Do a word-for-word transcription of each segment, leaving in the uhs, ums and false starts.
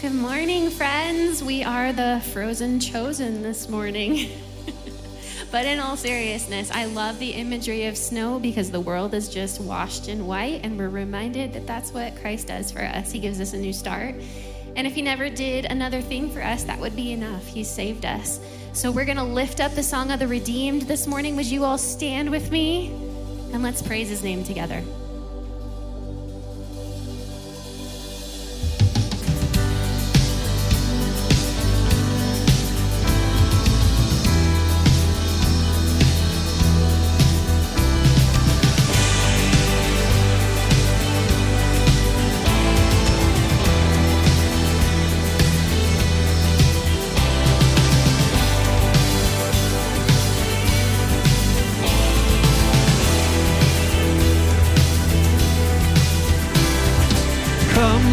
Good morning, friends. We are the frozen chosen this morning. But in all seriousness, I love the imagery of snow because the world is just washed in white, and we're reminded that that's what Christ does for us. He gives us a new start. And if he never did another thing for us, that would be enough. He saved us. So we're going to lift up the song of the redeemed this morning. Would you all stand with me? And let's praise his name together.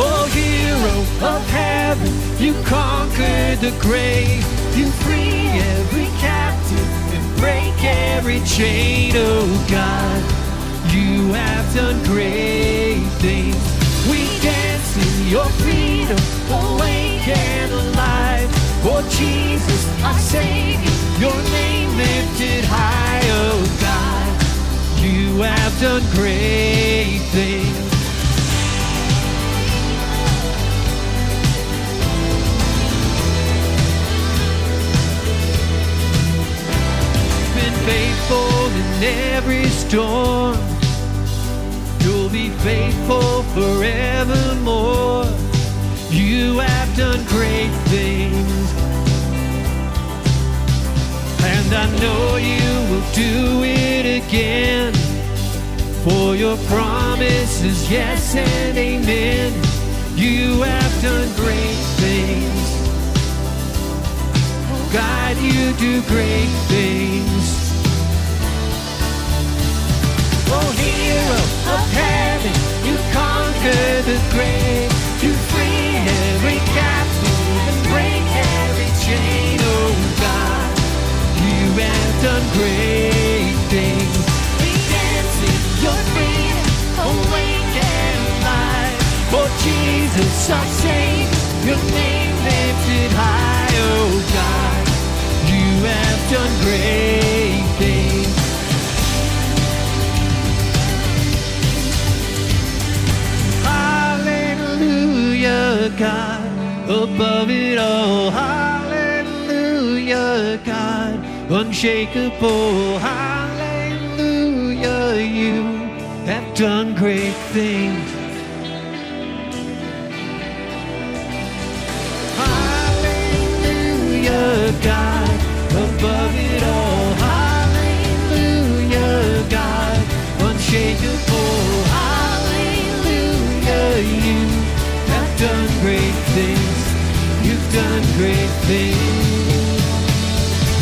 Oh, hero of heaven, you conquered the grave. You free every captive and break every chain. Oh, God, you have done great things. We dance in your freedom, awake and alive. Oh, Jesus, our Savior, your name lifted high. Oh, God, you have done great things. Faithful in every storm, you'll be faithful forevermore. You have done great things, and I know you will do it again, for your promise is yes and amen. You have done great things. God, you do great things. Oh, hero of heaven, you conquer the grave. You free every captive and break every chain. Oh, God, you have done great things. We dance in your freedom, awake and alive. Oh, Jesus, our Savior, your name lifted high. Oh, God, you have done great things. God, above it all, hallelujah, God, unshakable, hallelujah, you have done great things. Hallelujah, God, above it all, hallelujah, God, unshakable, hallelujah, you done great things. You've done great things.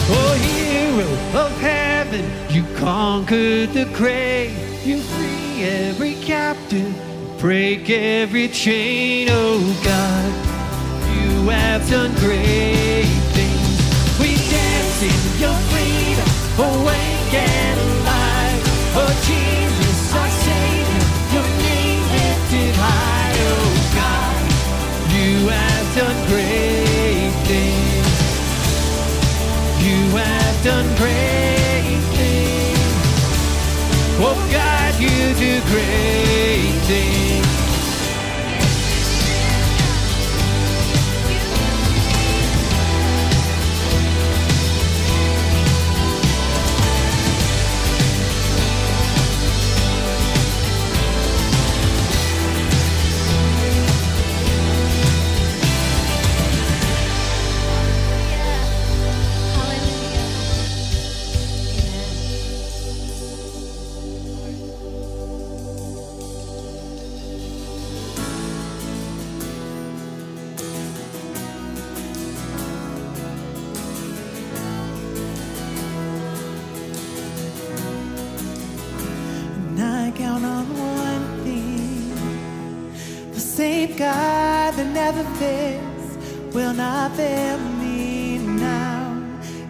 Oh, hero of heaven, you conquered the grave. You free every captive, break every chain. Oh, God, you have done great things. We dance in your freedom, awake and alive. Oh, Jesus, our Savior, your name lifted high. Oh, God, you have done great things. You have done great things. Oh, God, you do great things. great God that never fails will not fail me now.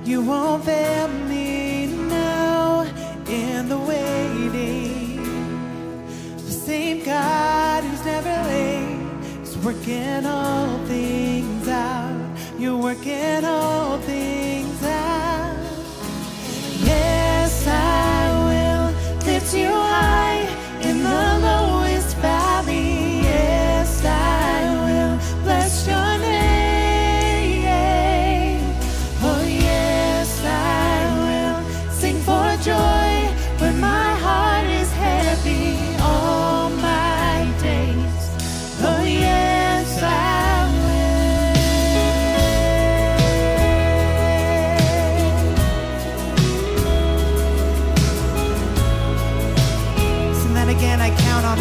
You won't fail me now in the waiting. The same God who's never late is working all things out. You're working all things out. Yes, I will lift you high in the lowest valley.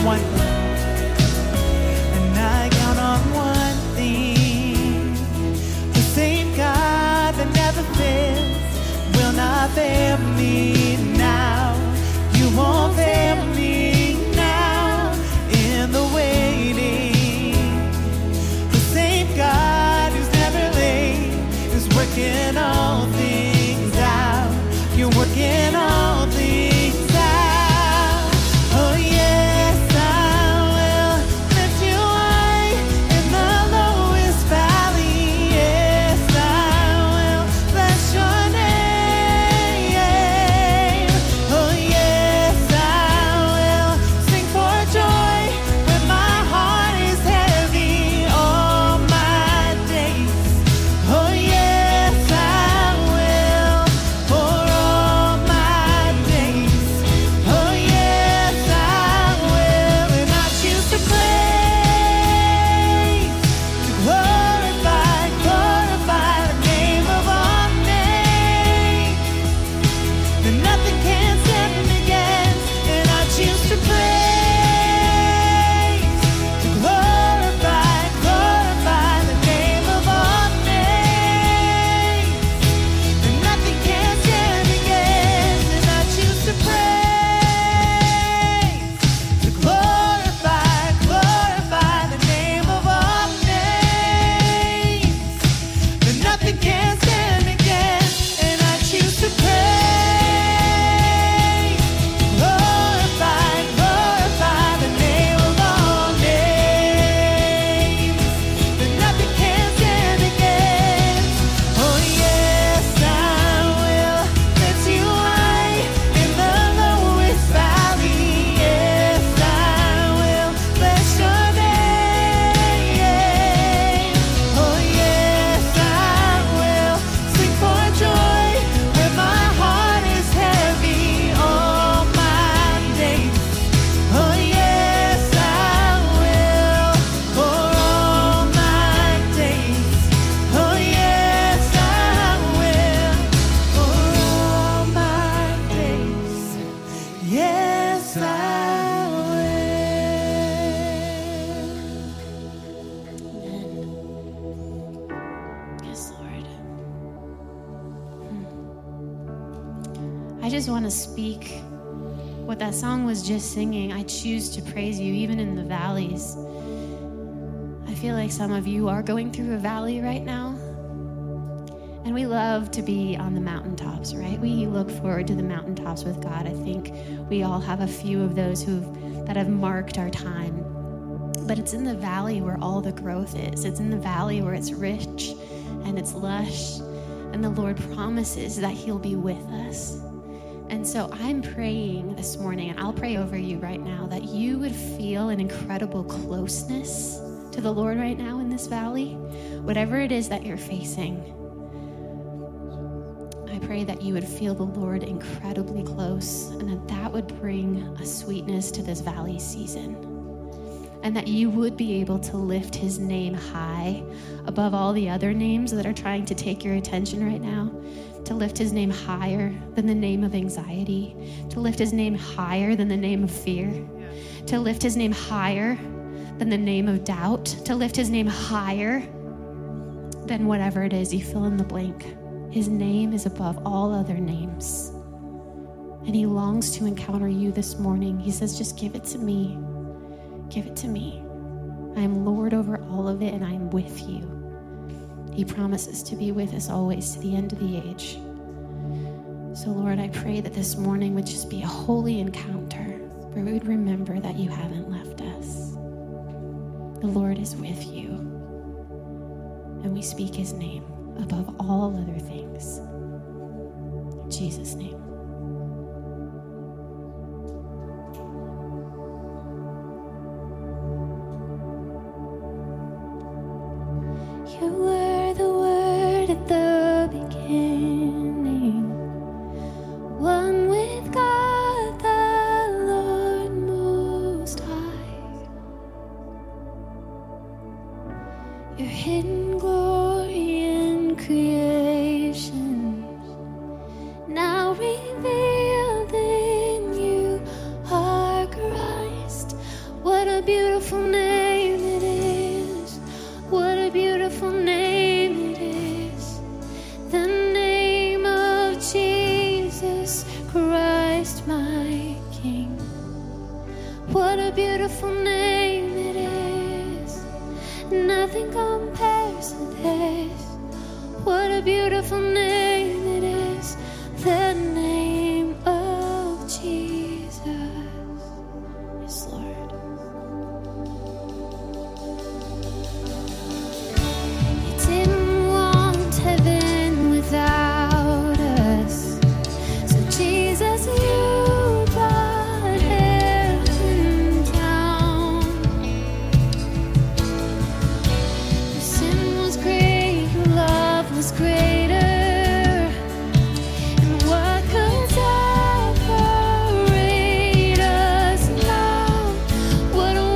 One thing, and I count on one thing. The same God that never fails will not fail me now. You won't fail me now in the waiting. The same God who's never late is working all things out. You're working all things out. Just singing, I choose to praise you even in the valleys. I feel like some of you are going through a valley right now, and we love to be on the mountaintops, right? We look forward to the mountaintops with God. I think we all have a few of those who've that have marked our time, but it's in the valley where all the growth is. It's in the valley where it's rich and it's lush, and the Lord promises that He'll be with us. And so I'm praying this morning, and I'll pray over you right now, that you would feel an incredible closeness to the Lord right now in this valley, whatever it is that you're facing. I pray that you would feel the Lord incredibly close, and that that would bring a sweetness to this valley season, and that you would be able to lift His name high above all the other names that are trying to take your attention right now, to lift His name higher than the name of anxiety, to lift His name higher than the name of fear, to lift His name higher than the name of doubt, to lift His name higher than whatever it is you fill in the blank. His name is above all other names, and He longs to encounter you this morning. He says, just give it to me. Give it to me. I am Lord over all of it, and I am with you. He promises to be with us always to the end of the age. So, Lord, I pray that this morning would just be a holy encounter where we would remember that you haven't left us. The Lord is with you, and we speak his name above all other things. In Jesus' name. You were the Word at the beginning, one with God the Lord Most High. Your hidden glory in creation, now revealed in you are Christ. What a beautiful name. Beautiful name it is, nothing compares to this. What a beautiful name it is, the name of Jesus. Yes, Lord. You didn't want heaven without us, so Jesus, you. Equal.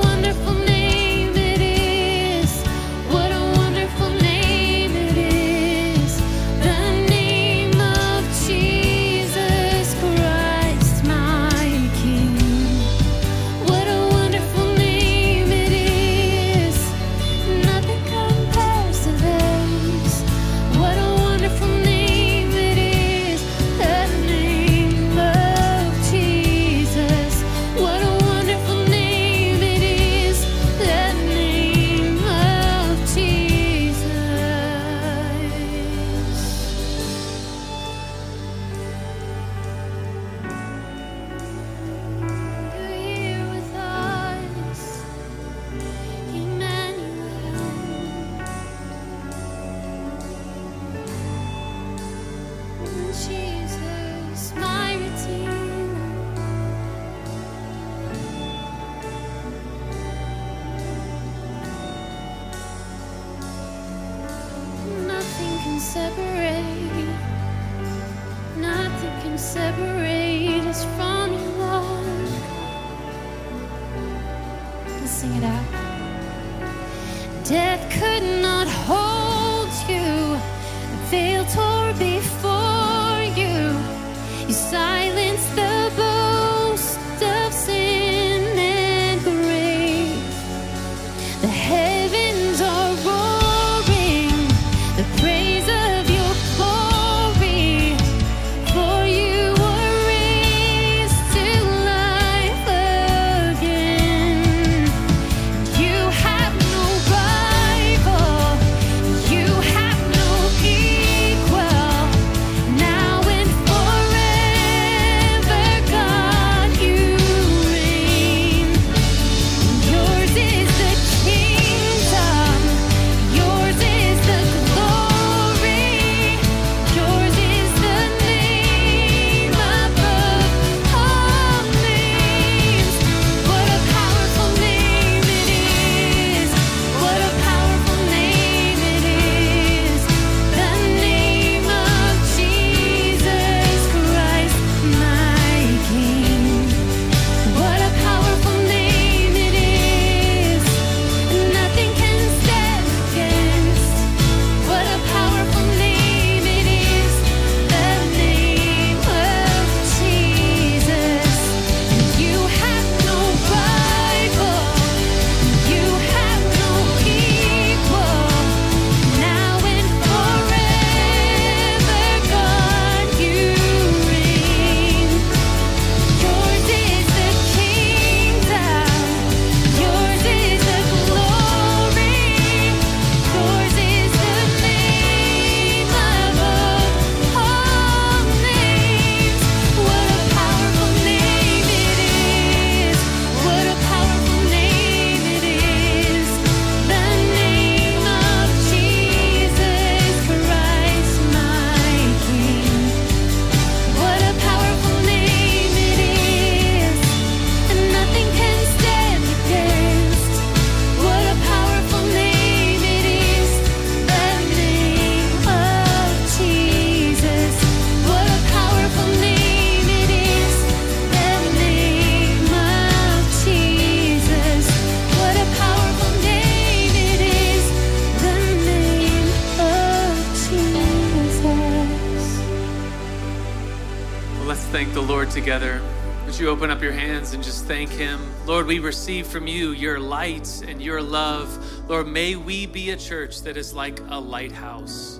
Lord together. Would you open up your hands and just thank him? Lord, we receive from you your light and your love. Lord, may we be a church that is like a lighthouse,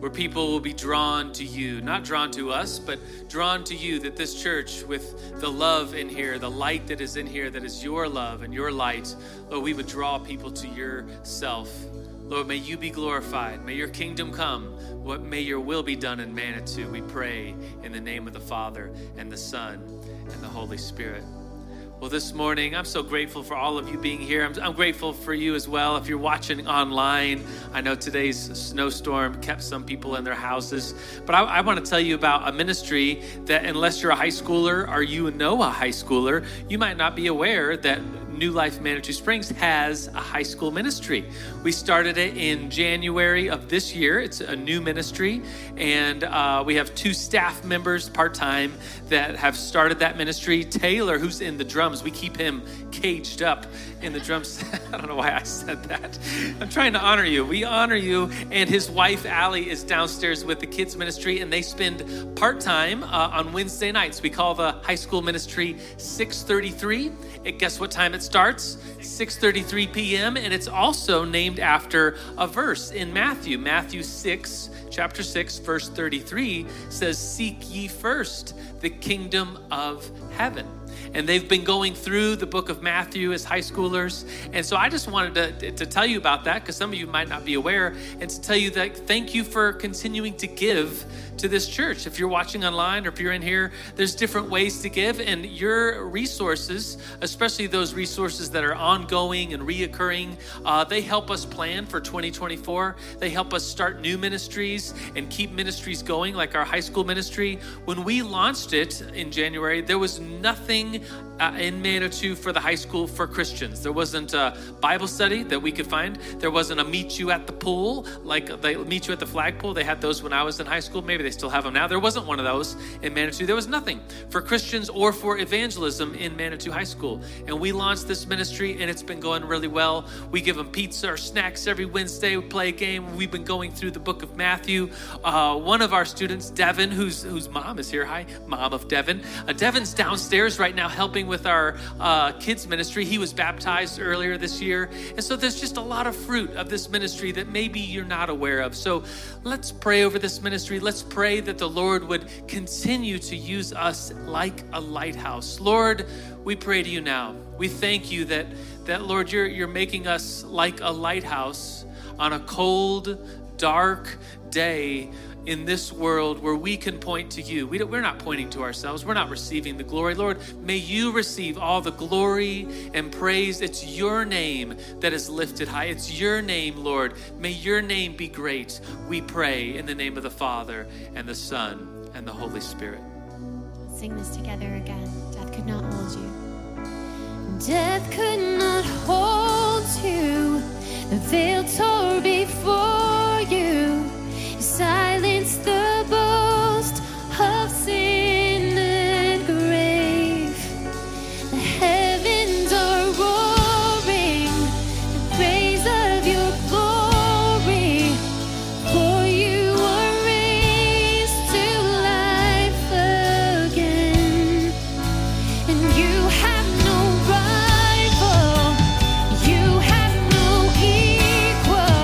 where people will be drawn to you, not drawn to us, but drawn to you, that this church with the love in here, the light that is in here, that is your love and your light, Lord, we would draw people to yourself. Lord, may you be glorified. May your kingdom come. What may your will be done in Manitou, we pray in the name of the Father and the Son and the Holy Spirit. Well, this morning, I'm so grateful for all of you being here. I'm, I'm grateful for you as well. If you're watching online, I know today's snowstorm kept some people in their houses. But I, I want to tell you about a ministry that, unless you're a high schooler or you know a high schooler, you might not be aware that New Life Manitou Springs has a high school ministry. We started it in January of this year. It's a new ministry, and uh, we have two staff members part-time that have started that ministry. Taylor, who's in the drums, we keep him caged up in the drums. I don't know why I said that. I'm trying to honor you. We honor you, and his wife, Allie, is downstairs with the kids ministry, and they spend part-time uh, on Wednesday nights. We call the high school ministry six thirty-three, and guess what time it's starts? six thirty-three p.m. And it's also named after a verse in Matthew. Matthew six, chapter six, verse thirty-three says, "Seek ye first the kingdom of heaven." And they've been going through the book of Matthew as high schoolers. And so I just wanted to, to tell you about that, because some of you might not be aware, and to tell you that thank you for continuing to give to this church. If you're watching online or if you're in here, there's different ways to give, and your resources, especially those resources that are ongoing and reoccurring, uh, they help us plan for twenty twenty-four. They help us start new ministries and keep ministries going, like our high school ministry. When we launched it in January, there was nothing Uh, in Manitou for the high school for Christians. There wasn't a Bible study that we could find. There wasn't a meet you at the pool, like they meet you at the flagpole. They had those when I was in high school. Maybe they still have them now. There wasn't one of those in Manitou. There was nothing for Christians or for evangelism in Manitou High School. And we launched this ministry, and it's been going really well. We give them pizza or snacks every Wednesday. We play a game. We've been going through the book of Matthew. Uh, one of our students, Devin, whose whose mom is here. Hi, mom of Devin. Uh, Devin's downstairs right now helping with our uh, kids ministry. He was baptized earlier this year. And so there's just a lot of fruit of this ministry that maybe you're not aware of. So let's pray over this ministry. Let's pray that the Lord would continue to use us like a lighthouse. Lord, we pray to you now. We thank you that, that Lord, you're, you're making us like a lighthouse on a cold, dark day in this world where we can point to you. We don't, we're not pointing to ourselves. We're not receiving the glory. Lord, may you receive all the glory and praise. It's your name that is lifted high. It's your name, Lord. May your name be great. We pray in the name of the Father and the Son and the Holy Spirit. Let's sing this together again. Death could not hold you. Death could not hold you. The veil tore before you. Silence the boast of sin and grave. The heavens are roaring, the praise of your glory. For you are raised to life again, and you have no rival, you have no equal.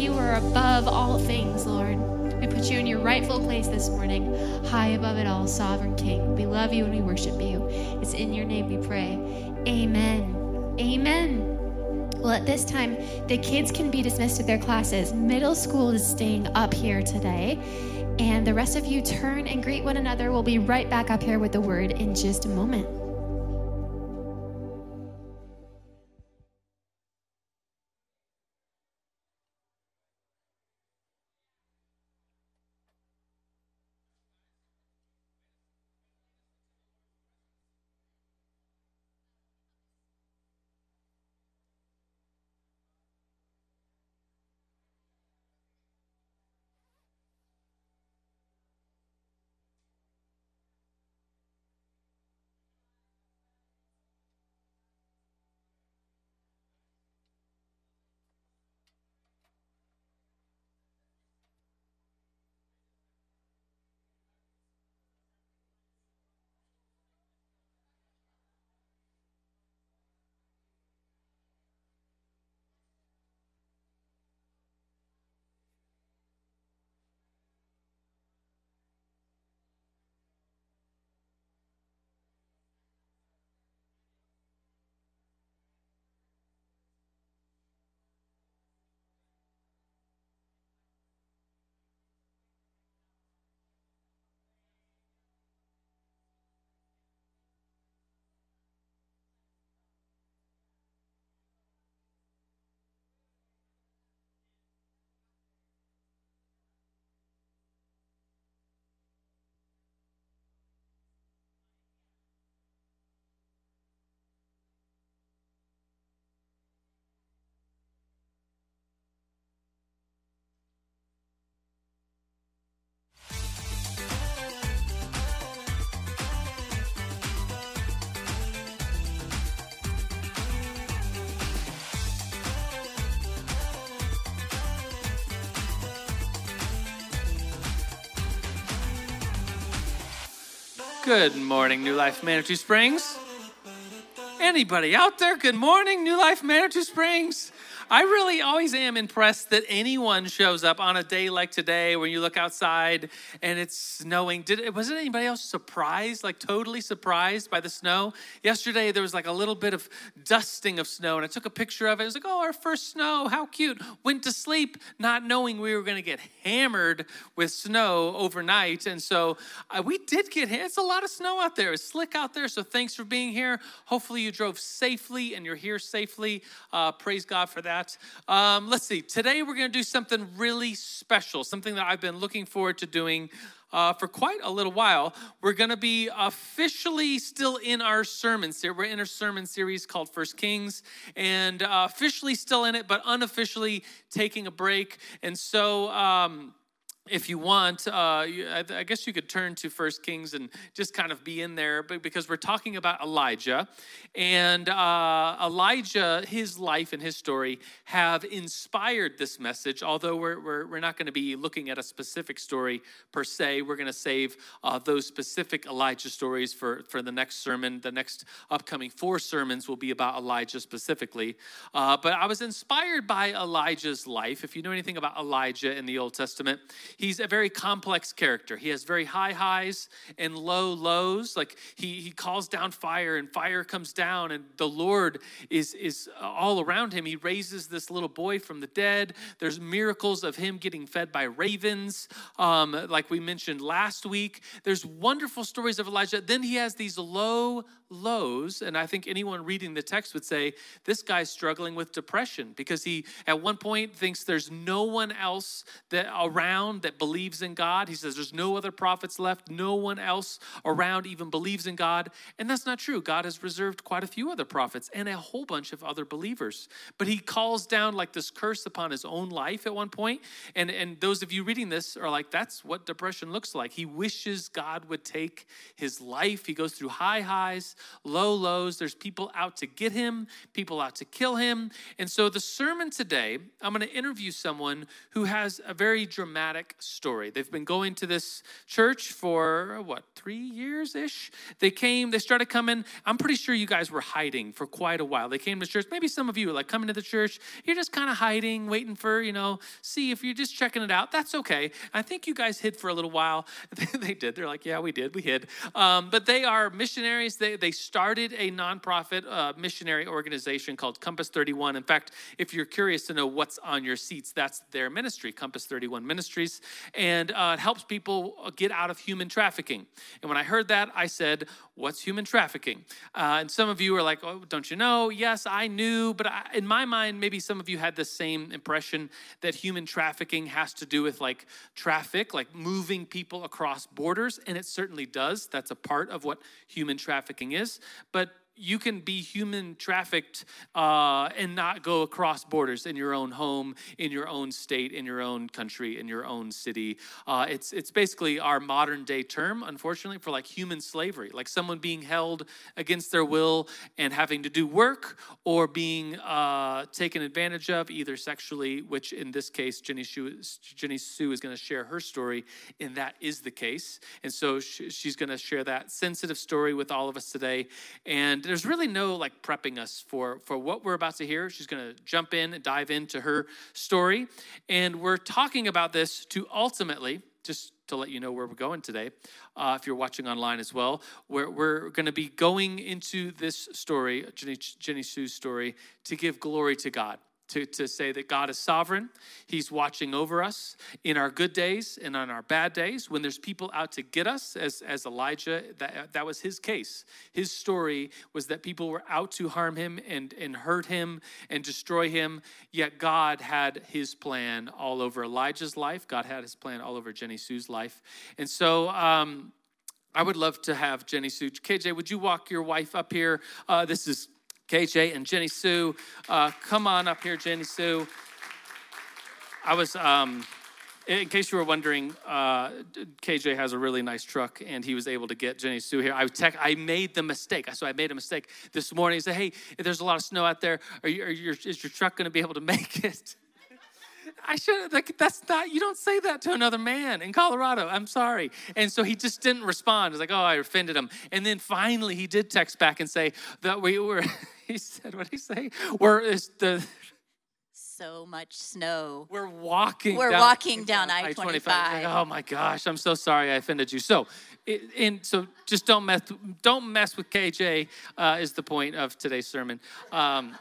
you are above all things, Lord. We put you in your rightful place this morning, high above it all, sovereign King. We love you and we worship you. It's in your name we pray. Amen. Amen. Well, at this time, the kids can be dismissed to their classes. Middle school is staying up here today. And the rest of you turn and greet one another. We'll be right back up here with the word in just a moment. Good morning, New Life Manitou Springs. Anybody out there? Good morning, New Life Manitou Springs. I really always am impressed that anyone shows up on a day like today when you look outside and it's snowing. Did wasn't anybody else surprised, like totally surprised by the snow? Yesterday, there was like a little bit of dusting of snow, and I took a picture of it. It was like, oh, our first snow, how cute. Went to sleep not knowing we were going to get hammered with snow overnight. And so uh, we did get hit. It's a lot of snow out there. It's slick out there, so thanks for being here. Hopefully you drove safely and you're here safely. Uh, praise God for that. Um, let's see. Today we're going to do something really special, something that I've been looking forward to doing uh, for quite a little while. We're going to be officially still in our sermon series. We're in a sermon series called First Kings, and uh, officially still in it, but unofficially taking a break. And so... Um, If you want, uh, I guess you could turn to First Kings and just kind of be in there, but because we're talking about Elijah, and uh, Elijah, his life and his story have inspired this message, although we're we're, we're not going to be looking at a specific story per se. We're going to save uh, those specific Elijah stories for, for the next sermon. The next upcoming four sermons will be about Elijah specifically, uh, but I was inspired by Elijah's life. If you know anything about Elijah in the Old Testament, he's a very complex character. He has very high highs and low lows. Like he he calls down fire and fire comes down, and the Lord is, is all around him. He raises this little boy from the dead. There's miracles of him getting fed by ravens, um, like we mentioned last week. There's wonderful stories of Elijah. Then he has these low lows, and I think anyone reading the text would say, this guy's struggling with depression because he, at one point, thinks there's no one else that around that believes in God. He says there's no other prophets left. No one else around even believes in God. And that's not true. God has reserved quite a few other prophets and a whole bunch of other believers. But he calls down like this curse upon his own life at one point. And, and those of you reading this are like, that's what depression looks like. He wishes God would take his life. He goes through high highs, low lows. There's people out to get him, people out to kill him. And so the sermon today, I'm going to interview someone who has a very dramatic comeback story. They've been going to this church for, what, three years-ish? They came, they started coming. I'm pretty sure you guys were hiding for quite a while. They came to church. Maybe some of you were like coming to the church. You're just kind of hiding, waiting for, you know, see if you're just checking it out. That's okay. I think you guys hid for a little while. They did. They're like, yeah, we did. We hid. Um, but they are missionaries. They, they started a nonprofit uh, missionary organization called Compass thirty-one. In fact, if you're curious to know what's on your seats, that's their ministry, Compass thirty-one Ministries, and uh, it helps people get out of human trafficking. And when I heard that, I said, what's human trafficking? Uh, and some of you are like, oh, don't you know? Yes, I knew, but I, in my mind, maybe some of you had the same impression that human trafficking has to do with like traffic, like moving people across borders, and it certainly does. That's a part of what human trafficking is, but you can be human trafficked uh, and not go across borders in your own home, in your own state, in your own country, in your own city. Uh, it's it's basically our modern day term, unfortunately, for like human slavery, like someone being held against their will and having to do work or being uh, taken advantage of either sexually, which in this case, Jennisue is going to share her story, and that is the case. And so sh- she's going to share that sensitive story with all of us today. And there's really no like prepping us for, for what we're about to hear. She's going to jump in and dive into her story. And we're talking about this to ultimately, just to let you know where we're going today, uh, if you're watching online as well, we're, we're going to be going into this story, Jennisue's story, to give glory to God. To, to say that God is sovereign, he's watching over us in our good days and on our bad days. When there's people out to get us, as, as Elijah, that, that was his case. His story was that people were out to harm him and, and hurt him and destroy him, yet God had his plan all over Elijah's life. God had his plan all over Jennisue's life. And so um, I would love to have Jennisue. K J, would you walk your wife up here? Uh, this is K J and Jennisue, uh, come on up here, Jennisue. I was, um, in case you were wondering, uh, K J has a really nice truck, and he was able to get Jennisue here. I tech, I made the mistake. So I made a mistake this morning. I said, hey, if there's a lot of snow out there, are you, are your, is your truck going to be able to make it? I should, like, that's not, you don't say that to another man in Colorado. I'm sorry. And so he just didn't respond. It's like, oh, I offended him. And then finally he did text back and say that we were, he said, what did he say? We're, it's the... so much snow. We're walking We're down, walking down I twenty-five. Like, oh my gosh, I'm so sorry I offended you. So, it, and so just don't mess, don't mess with K J uh, is the point of today's sermon. Um,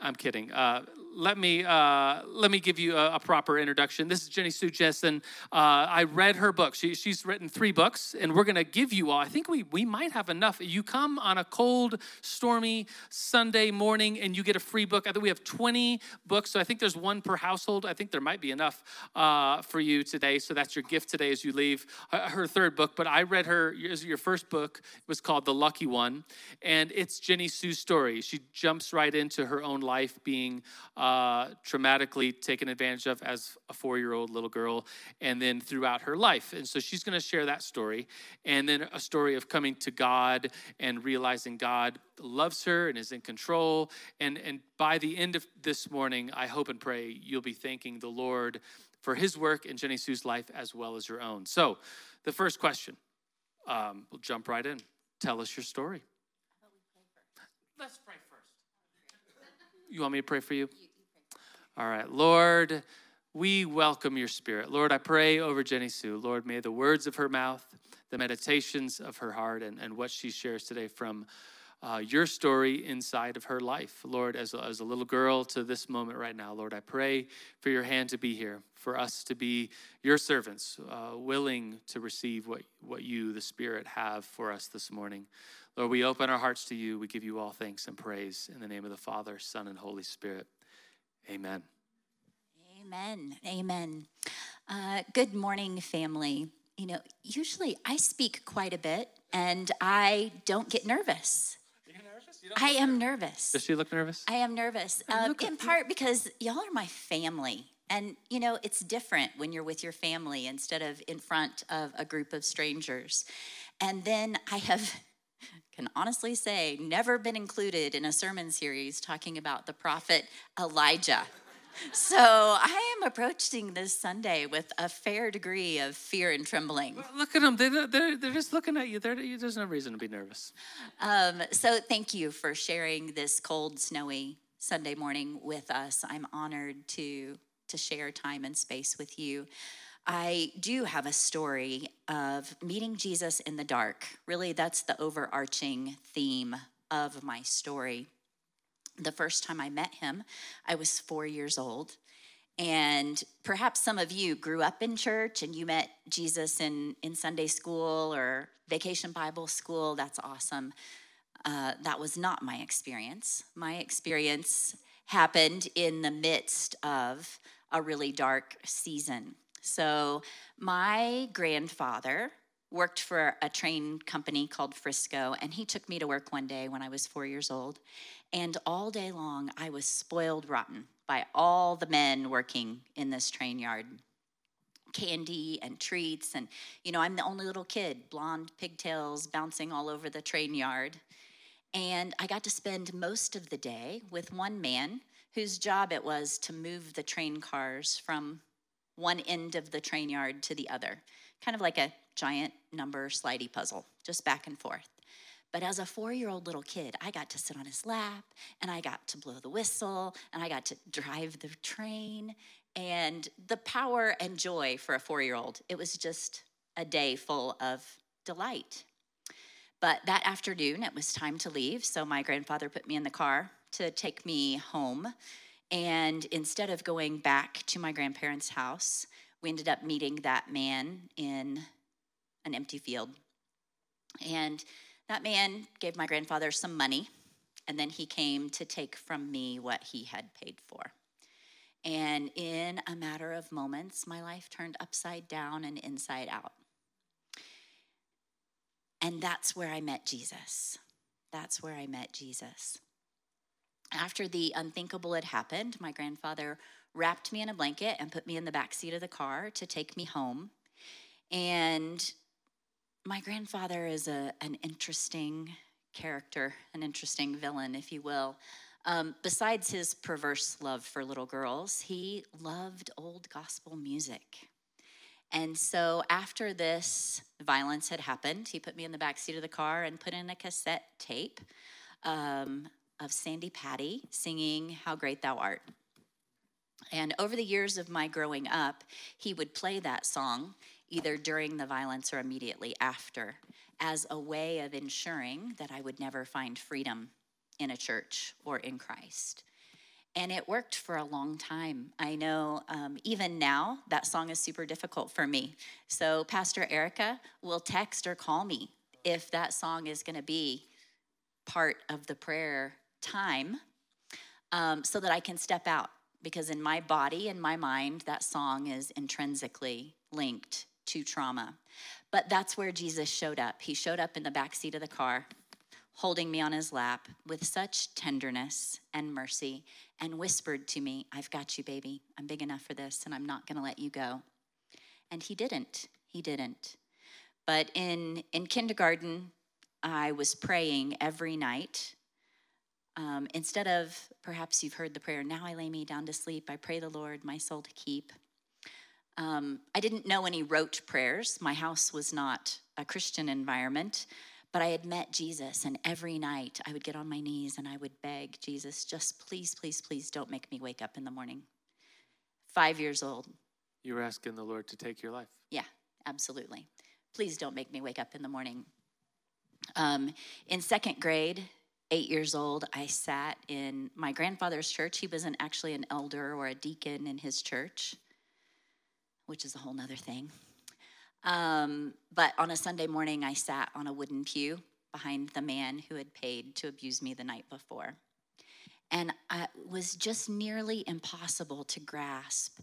I'm kidding. Uh, Let me uh, let me give you a, a proper introduction. This is Jennisue Jessen. Uh, I read her book. She, she's written three books, and we're going to give you all. I think we we might have enough. You come on a cold, stormy Sunday morning, and you get a free book. I think we have twenty books, so I think there's one per household. I think there might be enough uh, for you today, so that's your gift today as you leave. Her third book, but I read her, your first book was called The Lucky One, and it's Jennisue's story. She jumps right into her own life being... Uh, Uh, traumatically taken advantage of as a four-year-old little girl, and then throughout her life. And so she's going to share that story, and then a story of coming to God and realizing God loves her and is in control. And, and by the end of this morning, I hope and pray you'll be thanking the Lord for his work in Jennisue's life as well as your own. So the first question, um, we'll jump right in. Tell us your story. Let's pray first. You want me to pray for you? All right, Lord, we welcome your spirit. Lord, I pray over Jennisue. Lord, may the words of her mouth, the meditations of her heart, and, and what she shares today from uh, your story inside of her life. Lord, as a, as a little girl to this moment right now, Lord, I pray for your hand to be here, for us to be your servants, uh, willing to receive what, what you, the Spirit, have for us this morning. Lord, we open our hearts to you. We give you all thanks and praise in the name of the Father, Son, and Holy Spirit. Amen. Amen. Amen. Uh, good morning, family. You know, usually I speak quite a bit, and I don't get nervous. Are you nervous? You don't I am nervous. nervous. Does she look nervous? I am nervous, um, in part because y'all are my family. And, you know, it's different when you're with your family instead of in front of a group of strangers. And then I have... can honestly say, never been included in a sermon series talking about the prophet Elijah. So I am approaching this Sunday with a fair degree of fear and trembling. Well, look at them. They're, they're, they're just looking at you. They're, there's no reason to be nervous. Um, so thank you for sharing this cold, snowy Sunday morning with us. I'm honored to to share time and space with you. I do have a story of meeting Jesus in the dark. Really, that's the overarching theme of my story. The first time I met him, I was four years old. And perhaps some of you grew up in church and you met Jesus in, in Sunday school or Vacation Bible School. That's awesome. Uh, that was not my experience. My experience happened in the midst of a really dark season. So my grandfather worked for a train company called Frisco, and he took me to work one day when I was four years old. And all day long, I was spoiled rotten by all the men working in this train yard. Candy and treats, and, you know, I'm the only little kid, blonde pigtails bouncing all over the train yard. And I got to spend most of the day with one man whose job it was to move the train cars from one end of the train yard to the other, kind of like a giant number slidey puzzle, just back and forth. But as a four-year-old little kid, I got to sit on his lap, and I got to blow the whistle, and I got to drive the train, and the power and joy for a four-year-old, it was just a day full of delight. But that afternoon, it was time to leave, so my grandfather put me in the car to take me home. And instead of going back to my grandparents' house, we ended up meeting that man in an empty field. And that man gave my grandfather some money, and then he came to take from me what he had paid for. And in a matter of moments, my life turned upside down and inside out. And that's where I met Jesus. That's where I met Jesus. After the unthinkable had happened, my grandfather wrapped me in a blanket and put me in the back seat of the car to take me home. And my grandfather is a, an interesting character, an interesting villain, if you will. Um, besides his perverse love for little girls, he loved old gospel music. And so after this violence had happened, he put me in the back seat of the car and put in a cassette tape um, of Sandy Patty singing "How Great Thou Art." And over the years of my growing up, he would play that song either during the violence or immediately after, as a way of ensuring that I would never find freedom in a church or in Christ. And it worked for a long time. I know um, even now that song is super difficult for me. So Pastor Erica will text or call me if that song is going to be part of the prayer time um, so that I can step out. Because in my body and my mind, that song is intrinsically linked to trauma. But that's where Jesus showed up. He showed up in the backseat of the car, holding me on his lap with such tenderness and mercy, and whispered to me, "I've got you, baby. I'm big enough for this, and I'm not going to let you go." And he didn't. He didn't. But in, in kindergarten, I was praying every night. Um, instead of, perhaps you've heard the prayer, "Now I lay me down to sleep, I pray the Lord, my soul to keep." Um, I didn't know any rote prayers. My house was not a Christian environment, but I had met Jesus, and every night I would get on my knees and I would beg, "Jesus, just please, please, please don't make me wake up in the morning." Five years old. You were asking the Lord to take your life. Yeah, absolutely. Please don't make me wake up in the morning. Um, in second grade, eight years old, I sat in my grandfather's church. He wasn't actually an elder or a deacon in his church, which is a whole nother thing. Um, but on a Sunday morning, I sat on a wooden pew behind the man who had paid to abuse me the night before. And it was just nearly impossible to grasp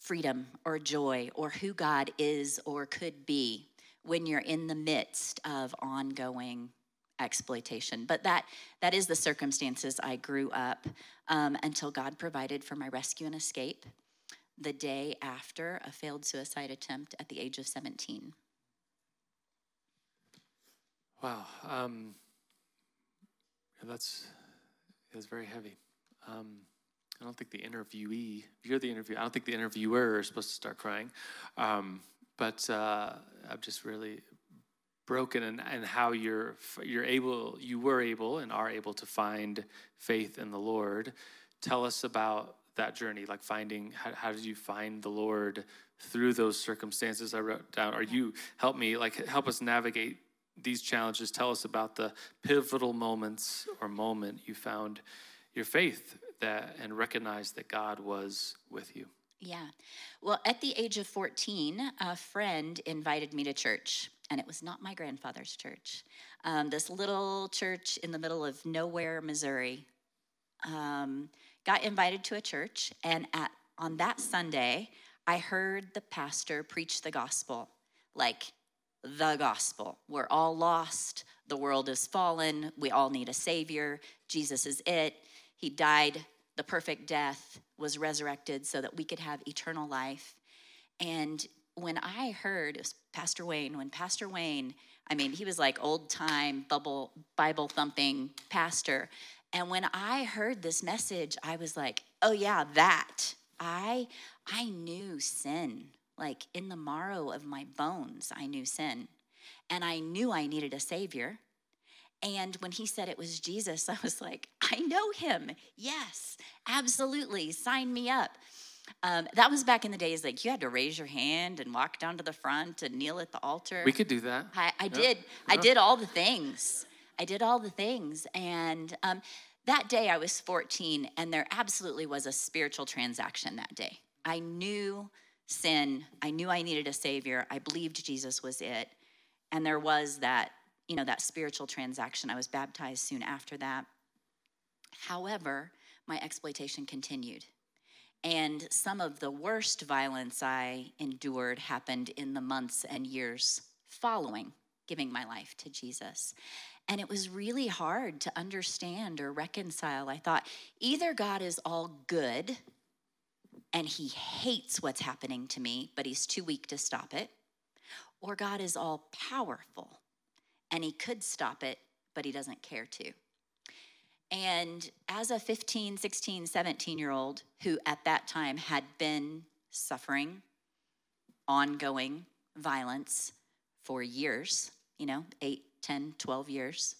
freedom or joy or who God is or could be when you're in the midst of ongoing exploitation. But that that is the circumstances I grew up um, until God provided for my rescue and escape the day after a failed suicide attempt at the age of seventeen. Wow. Um, that's, that's very heavy. Um, I don't think the interviewee, if you're the interviewer, I don't think the interviewer is supposed to start crying. Um, but uh, I'm just really broken in, in how you're you're able, you were able and are able to find faith in the Lord. Tell us about that journey, like finding, how, how did you find the Lord through those circumstances I wrote down? Or you help me, like help us navigate these challenges. Tell us about the pivotal moments or moment you found your faith that and recognized that God was with you. Yeah. Well, at the age of fourteen, a friend invited me to church, and it was not my grandfather's church. Um, this little church in the middle of nowhere, Missouri, um, got invited to a church, and at on that Sunday, I heard the pastor preach the gospel, like the gospel. We're all lost. The world is fallen. We all need a savior. Jesus is it. He died the perfect death, was resurrected so that we could have eternal life. And when I heard, it was Pastor Wayne, when Pastor Wayne, I mean, he was like old-time bubble Bible-thumping pastor. And when I heard this message, I was like, oh yeah, that. I I knew sin. Like in the marrow of my bones, I knew sin. And I knew I needed a savior. And when he said it was Jesus, I was like, I know him. Yes, absolutely. Sign me up. Um, that was back in the days, like you had to raise your hand and walk down to the front and kneel at the altar. We could do that. I, I yeah. did. Yeah. I did all the things. I did all the things. And um, that day I was fourteen, and there absolutely was a spiritual transaction that day. I knew sin. I knew I needed a savior. I believed Jesus was it. And there was that, you know, that spiritual transaction. I was baptized soon after that. However, my exploitation continued. And some of the worst violence I endured happened in the months and years following giving my life to Jesus. And it was really hard to understand or reconcile. I thought, either God is all good and he hates what's happening to me, but he's too weak to stop it, or God is all powerful and he could stop it, but he doesn't care to. And as a fifteen, sixteen, seventeen-year-old who at that time had been suffering ongoing violence for years, you know, eight, ten, twelve years,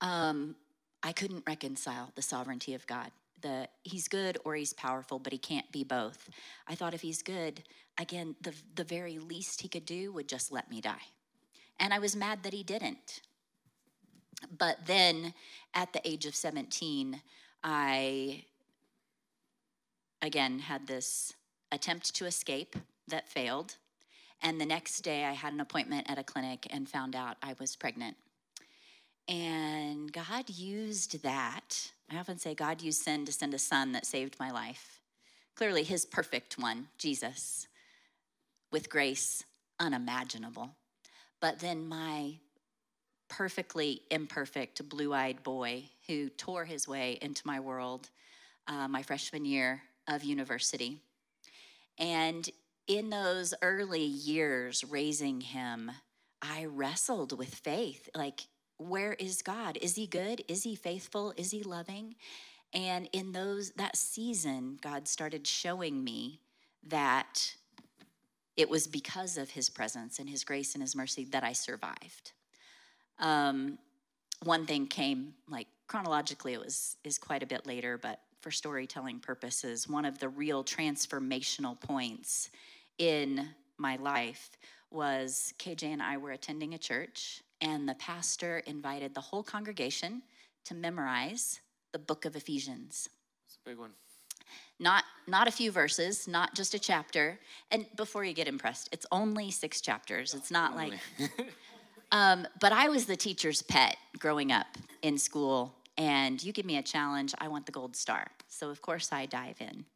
um, I couldn't reconcile the sovereignty of God. The he's good or he's powerful, but he can't be both. I thought if he's good, again, the the very least he could do would just let me die. And I was mad that he didn't. But then at the age of seventeen, I, again, had this attempt to escape that failed. And the next day I had an appointment at a clinic and found out I was pregnant. And God used that. I often say God used sin to send a son that saved my life. Clearly his perfect one, Jesus, with grace unimaginable. But then my perfectly imperfect blue-eyed boy who tore his way into my world uh, my freshman year of university. And in those early years raising him, I wrestled with faith. Like, where is God? Is he good? Is he faithful? Is he loving? And in those that season, God started showing me that it was because of his presence and his grace and his mercy that I survived. Um, one thing came, like chronologically, it was is quite a bit later, but for storytelling purposes, one of the real transformational points in my life was K J and I were attending a church, and the pastor invited the whole congregation to memorize the book of Ephesians. It's a big one. Not not a few verses, not just a chapter. And before you get impressed, it's only six chapters. It's not only. like... um, but I was the teacher's pet growing up in school, and you give me a challenge, I want the gold star. So, of course, I dive in.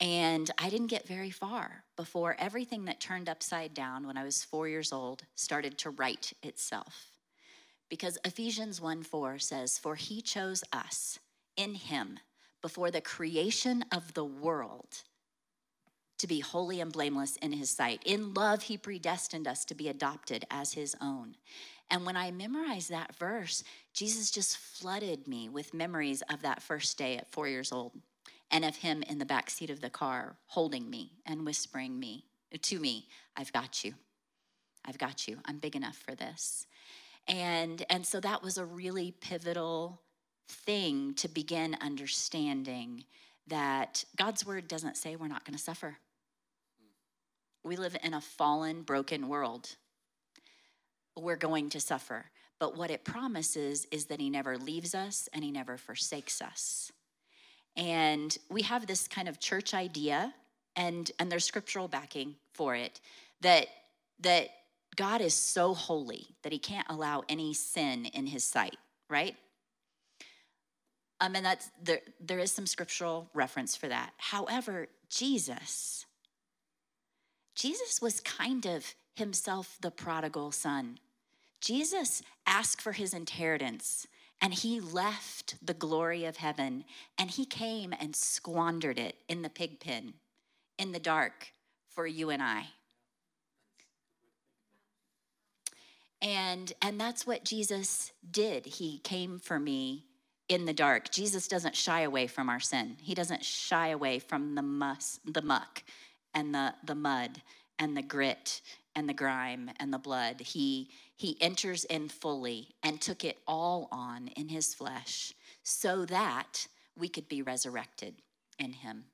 And I didn't get very far before everything that turned upside down when I was four years old started to right itself. Because Ephesians one four says, "For he chose us in him before the creation of the world to be holy and blameless in his sight. In love, he predestined us to be adopted as his own." And when I memorized that verse, Jesus just flooded me with memories of that first day at four years old and of him in the backseat of the car holding me and whispering me to me, I've got you. I've got you. I'm big enough for this. And, and so that was a really pivotal thing to begin understanding that God's word doesn't say we're not going to suffer. We live in a fallen, broken world. We're going to suffer. But what it promises is that he never leaves us and he never forsakes us. And we have this kind of church idea, and, and there's scriptural backing for it, that that God is so holy that he can't allow any sin in his sight, right? Um, and that's there. There is some scriptural reference for that. However, Jesus, Jesus was kind of himself the prodigal son. Jesus asked for his inheritance, and he left the glory of heaven, and he came and squandered it in the pig pen, in the dark, for you and I. And and that's what Jesus did. He came for me in the dark. Jesus doesn't shy away from our sin. He doesn't shy away from the muss, the muck and the, the mud and the grit and the grime and the blood. He, he enters in fully and took it all on in his flesh so that we could be resurrected in him.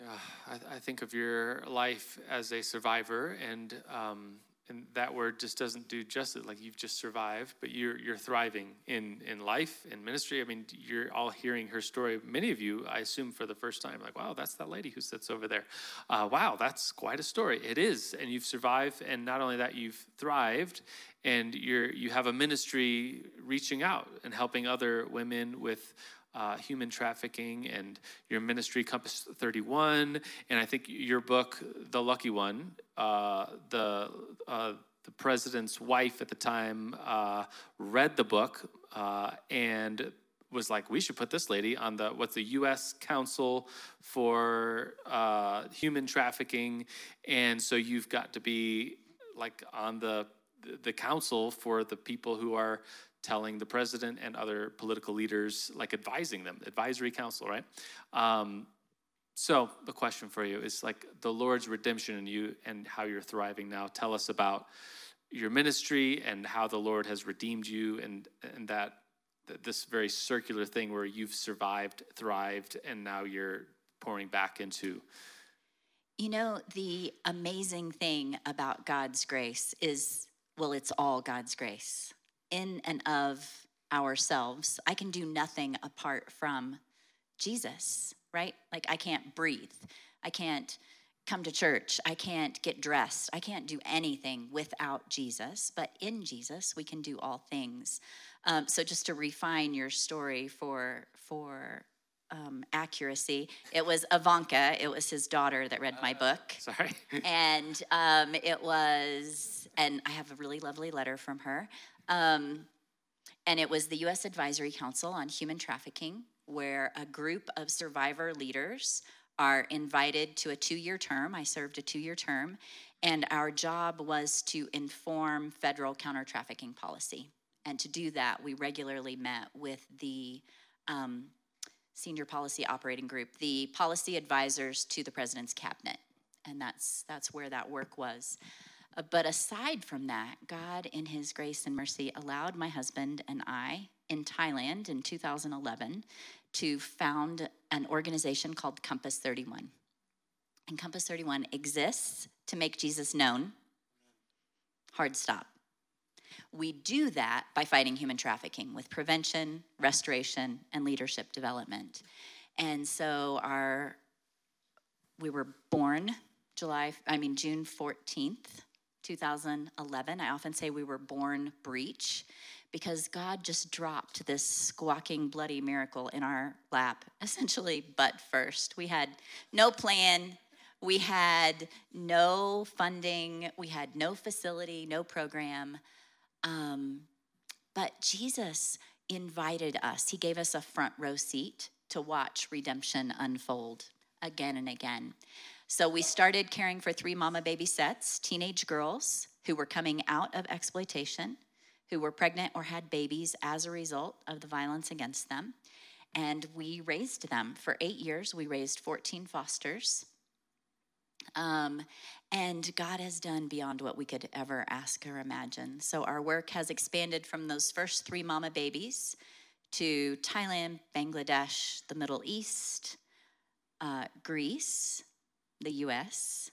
Yeah, I, I think of your life as a survivor, and um and that word just doesn't do justice. Like, you've just survived, but you're you're thriving in, in life, in ministry. I mean, you're all hearing her story. Many of you, I assume, for the first time, like, wow, that's that lady who sits over there. Uh, wow, that's quite a story. It is. And you've survived. And not only that, you've thrived. And you're you have a ministry reaching out and helping other women with Uh, human trafficking, and your ministry, Compass thirty-one, and I think your book, The Lucky One, uh, the uh, the president's wife at the time uh, read the book uh, and was like, we should put this lady on the, what's the U S Council for uh, Human Trafficking, and so you've got to be like on the the council for the people who are telling the president and other political leaders, like advising them, advisory council, right? Um, so the question for you is like the Lord's redemption in you and how you're thriving now. Tell us about your ministry and how the Lord has redeemed you, and and that, that this very circular thing where you've survived, thrived, and now you're pouring back into. You know, the amazing thing about God's grace is, well, it's all God's grace. In and of ourselves, I can do nothing apart from Jesus, right? Like, I can't breathe. I can't come to church. I can't get dressed. I can't do anything without Jesus, but in Jesus, we can do all things. Um, so just to refine your story for, for um, accuracy, it was Ivanka. It was his daughter that read uh, my book. Sorry. and um, it was, and I have a really lovely letter from her. Um, and it was the U S Advisory Council on Human Trafficking, where a group of survivor leaders are invited to a two-year term. I served a two-year term, and our job was to inform federal counter-trafficking policy. And to do that, we regularly met with the um, Senior Policy Operating Group, the policy advisors to the president's cabinet, and that's that's where that work was. But aside from that, God, in his grace and mercy, allowed my husband and I in Thailand in two thousand eleven to found an organization called Compass thirty-one. And Compass thirty-one exists to make Jesus known. Hard stop. We do that by fighting human trafficking with prevention, restoration, and leadership development. And so our we were born July, I mean June fourteenth. two thousand eleven, I often say we were born breech, because God just dropped this squawking bloody miracle in our lap, essentially butt first. We had no plan, we had no funding, we had no facility, no program, um, but Jesus invited us. He gave us a front row seat to watch redemption unfold again and again. So we started caring for three mama baby sets, teenage girls who were coming out of exploitation, who were pregnant or had babies as a result of the violence against them. And we raised them for eight years. We raised fourteen fosters. Um, and God has done beyond what we could ever ask or imagine. So our work has expanded from those first three mama babies to Thailand, Bangladesh, the Middle East, uh, Greece, the U S.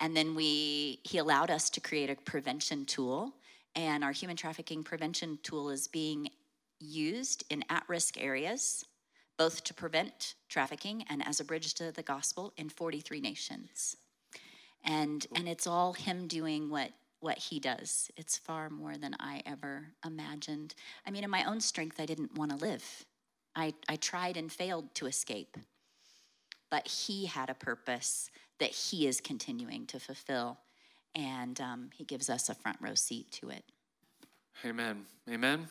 And then we he allowed us to create a prevention tool. And our human trafficking prevention tool is being used in at-risk areas, both to prevent trafficking and as a bridge to the gospel in forty-three nations. And cool. and it's all him doing what, what he does. It's far more than I ever imagined. I mean, in my own strength, I didn't want to live. I, I tried and failed to escape. But he had a purpose that he is continuing to fulfill. And um, he gives us a front row seat to it. Amen. Amen.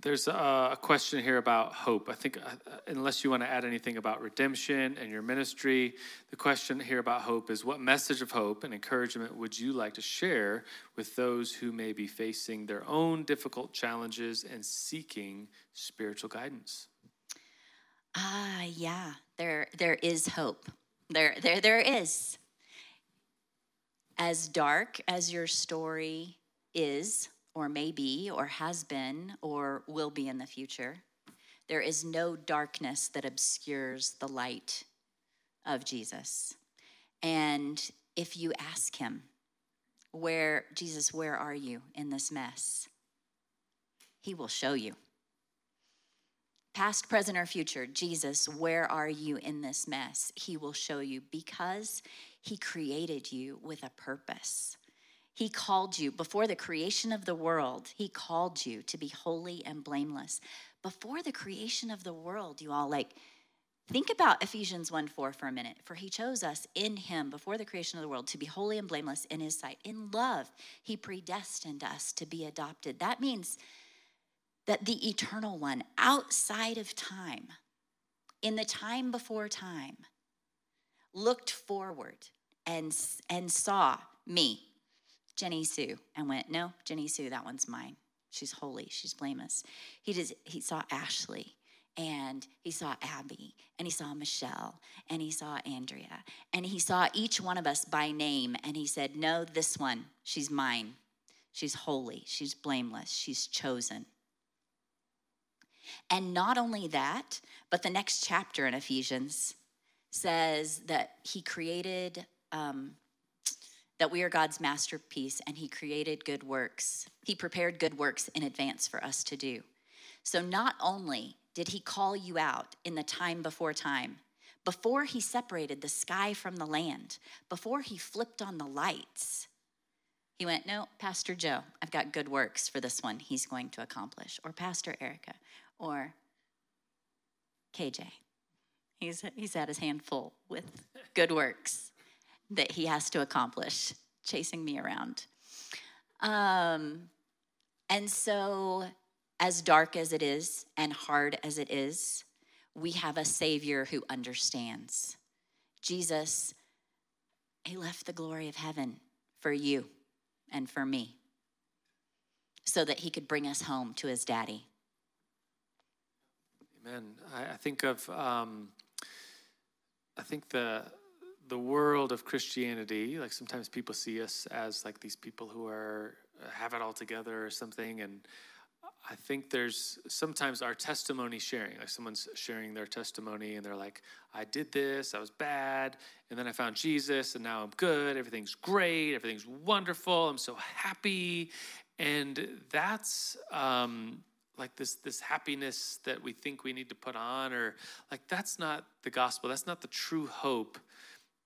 There's a question here about hope. I think, unless you want to add anything about redemption and your ministry, the question here about hope is, what message of hope and encouragement would you like to share with those who may be facing their own difficult challenges and seeking spiritual guidance? Ah, uh, yeah, there, there is hope. There, there, there is. As dark as your story is, or may be, or has been, or will be in the future, there is no darkness that obscures the light of Jesus. And if you ask him, where, Jesus, where are you in this mess? He will show you. Past, present, or future, Jesus, where are you in this mess? He will show you, because he created you with a purpose. He called you before the creation of the world. He called you to be holy and blameless. Before the creation of the world, you all, like, think about Ephesians one four for a minute. For he chose us in him before the creation of the world to be holy and blameless in his sight. In love, he predestined us to be adopted. That means that the eternal one, outside of time, in the time before time, looked forward and, and saw me, Jennisue, and went, no, Jennisue, that one's mine. She's holy. She's blameless. He just, he saw Ashley, and he saw Abby, and he saw Michelle, and he saw Andrea, and he saw each one of us by name, and he said, no, this one, she's mine. She's holy. She's blameless. She's chosen. And not only that, but the next chapter in Ephesians says that he created... Um, that we are God's masterpiece, and he created good works. He prepared good works in advance for us to do. So not only did he call you out in the time before time, before he separated the sky from the land, before he flipped on the lights, he went, no, Pastor Joe, I've got good works for this one he's going to accomplish, or Pastor Erica, or K J. He's, he's had his hand full with good works that he has to accomplish, chasing me around. Um, and so, as dark as it is and hard as it is, we have a Savior who understands. Jesus, he left the glory of heaven for you and for me so that he could bring us home to his daddy. Amen. I, I think of, um, I think the, the world of Christianity, like, sometimes people see us as like these people who are have it all together or something. And I think there's sometimes our testimony sharing, like someone's sharing their testimony and they're like, I did this, I was bad, and then I found Jesus, and now I'm good, everything's great, everything's wonderful, I'm so happy. And that's um like this this happiness that we think we need to put on, or like, that's not the gospel, that's not the true hope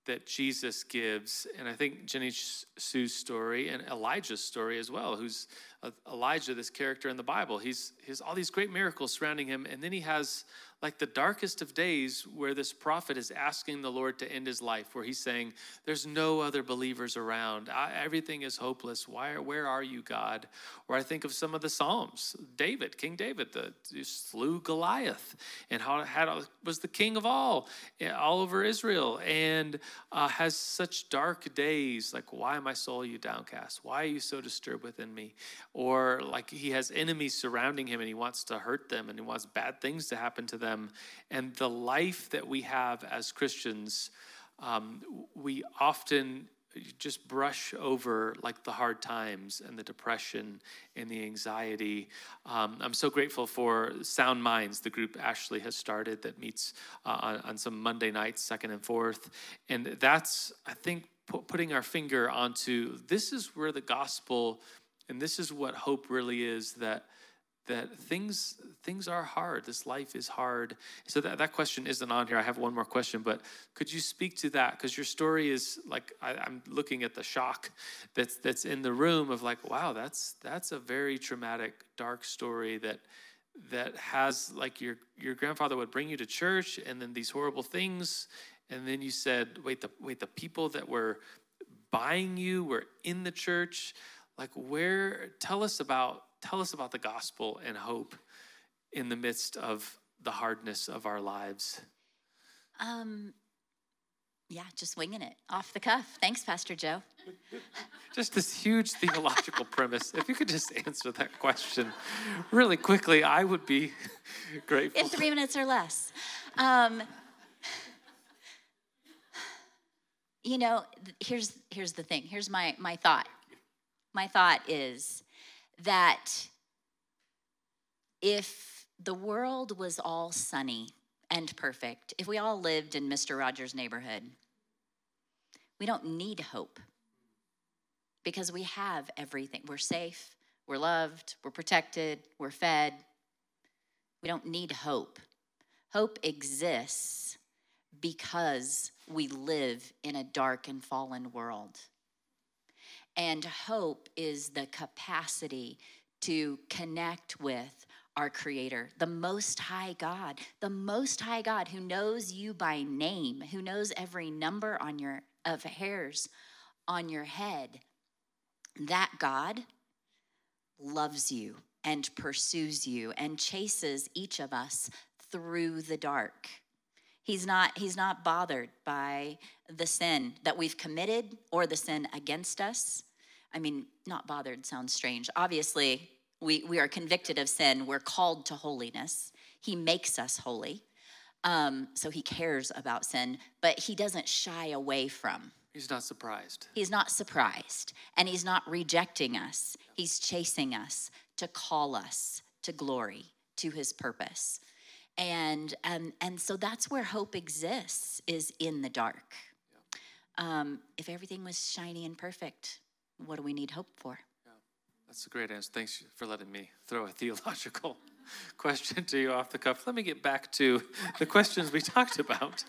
that Jesus gives. And I think Jennisue's story and Elijah's story as well, who's uh, Elijah, this character in the Bible, he's, he's all these great miracles surrounding him. And then he has like the darkest of days where this prophet is asking the Lord to end his life, where he's saying, there's no other believers around. I, everything is hopeless. Why? Where are you, God? Or I think of some of the Psalms. David, King David, the, who slew Goliath and how, how was the king of all, all over Israel, and uh, has such dark days. Like, why, my soul, you downcast? Why are you so disturbed within me? Or like he has enemies surrounding him and he wants to hurt them and he wants bad things to happen to them. And the life that we have as Christians, um, we often just brush over like the hard times and the depression and the anxiety. Um, I'm so grateful for Sound Minds, the group Ashley has started that meets uh, on, on some Monday nights, second and fourth. And that's, I think, pu- putting our finger onto this is where the gospel and this is what hope really is, that that things things are hard. This life is hard. So that, that question isn't on here. I have one more question, but could you speak to that? Because your story is like, I, I'm looking at the shock that's that's in the room of like, wow, that's that's a very traumatic, dark story that that has like your, your grandfather would bring you to church and then these horrible things. And then you said, wait, the wait, the people that were buying you were in the church. Like where, tell us about Tell us about the gospel and hope in the midst of the hardness of our lives. Um, yeah, just winging it off the cuff. Thanks, Pastor Joe. Just this huge theological premise. If you could just answer that question really quickly, I would be grateful. In three minutes or less. Um, you know, here's here's the thing. Here's my my thought. My thought is that if the world was all sunny and perfect, if we all lived in Mister Rogers' neighborhood, we don't need hope because we have everything. We're safe, we're loved, we're protected, we're fed. We don't need hope. Hope exists because we live in a dark and fallen world. And hope is the capacity to connect with our Creator, the Most High God, the Most High God who knows you by name, who knows every number on your of hairs on your head. That God loves you and pursues you and chases each of us through the dark. He's not, he's not bothered by the sin that we've committed or the sin against us. I mean, not bothered sounds strange. Obviously, we, we are convicted of sin. We're called to holiness. He makes us holy. Um, so he cares about sin, but he doesn't shy away from. He's not surprised. He's not surprised. And he's not rejecting us. He's chasing us to call us to glory, to his purpose. And um, and so that's where hope exists, is in the dark. Yeah. Um, if everything was shiny and perfect, what do we need hope for? Yeah. That's a great answer. Thanks for letting me throw a theological question to you off the cuff. Let me get back to the questions we talked about.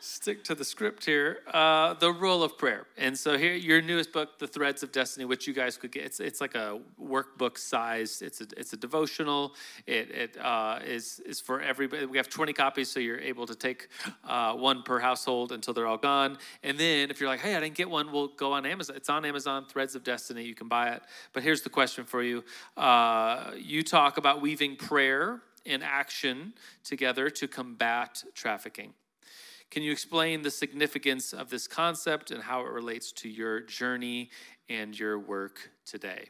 Stick to the script here. Uh, the role of prayer. And so here, your newest book, The Threads of Destiny, which you guys could get. It's it's like a workbook size. It's a it's a devotional. It it uh, is is for everybody. We have twenty copies, so you're able to take uh, one per household until they're all gone. And then if you're like, hey, I didn't get one, we'll go on Amazon. It's on Amazon. Threads of Destiny. You can buy it. But here's the question for you. Uh, you talk about weaving prayer and action together to combat trafficking. Can you explain the significance of this concept and how it relates to your journey and your work today?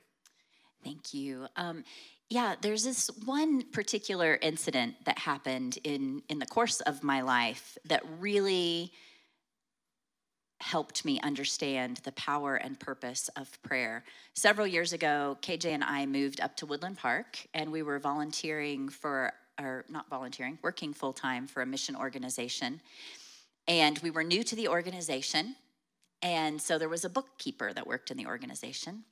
Thank you. Um, yeah, there's this one particular incident that happened in, in the course of my life that really helped me understand the power and purpose of prayer. Several years ago, K J and I moved up to Woodland Park, and we were volunteering for, or not volunteering, working full-time for a mission organization. And we were new to the organization, and so there was a bookkeeper that worked in the organization.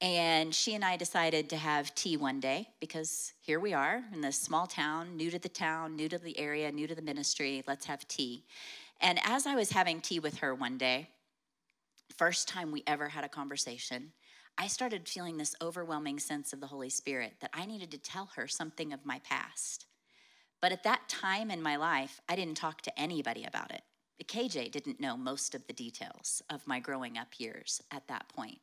And she and I decided to have tea one day, because here we are in this small town, new to the town, new to the area, new to the ministry, let's have tea. And as I was having tea with her one day, first time we ever had a conversation, I started feeling this overwhelming sense of the Holy Spirit that I needed to tell her something of my past. But at that time in my life, I didn't talk to anybody about it. K J didn't know most of the details of my growing up years at that point.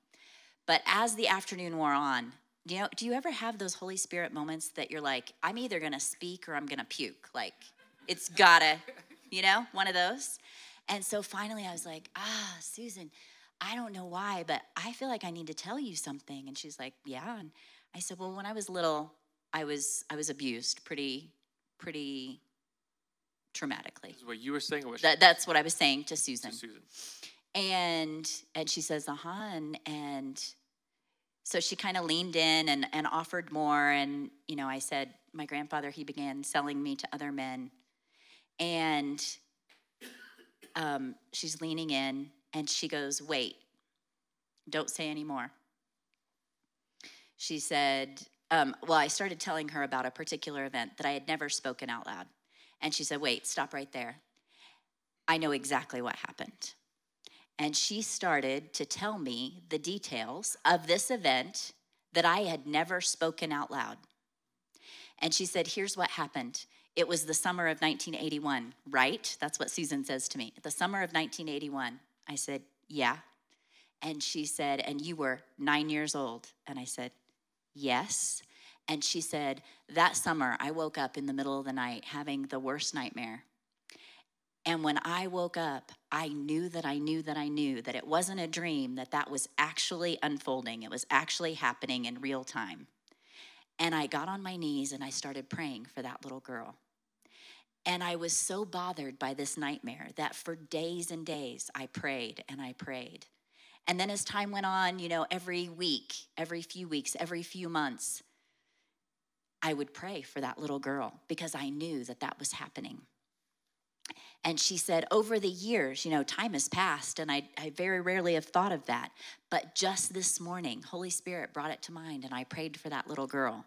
But as the afternoon wore on, you know, do you ever have those Holy Spirit moments that you're like, I'm either going to speak or I'm going to puke? Like, it's gotta, you know, one of those. And so finally I was like, ah, Susan, I don't know why, but I feel like I need to tell you something. And she's like, yeah. And I said, well, when I was little, I was I was abused pretty, pretty traumatically. That's what you were saying? Or what she- that, that's what I was saying to Susan. To Susan. And and she says, uh-huh. And, and so she kind of leaned in and, and offered more. And, you know, I said, my grandfather, he began selling me to other men. And um, she's leaning in and she goes, wait, don't say any more. She said, um, well, I started telling her about a particular event that I had never spoken out loud. And she said, wait, stop right there. I know exactly what happened. And she started to tell me the details of this event that I had never spoken out loud. And she said, here's what happened. It was the summer of nineteen eighty-one, right? That's what Susan says to me. The summer of nineteen eighty-one. I said, yeah. And she said, and you were nine years old. And I said, yes. And she said, that summer, I woke up in the middle of the night having the worst nightmare. And when I woke up, I knew that I knew that I knew that it wasn't a dream, that that was actually unfolding. It was actually happening in real time. And I got on my knees and I started praying for that little girl. And I was so bothered by this nightmare that for days and days, I prayed and I prayed. And then as time went on, you know, every week, every few weeks, every few months, I would pray for that little girl because I knew that that was happening. And she said, over the years, you know, time has passed, and I, I very rarely have thought of that. But just this morning, Holy Spirit brought it to mind, and I prayed for that little girl.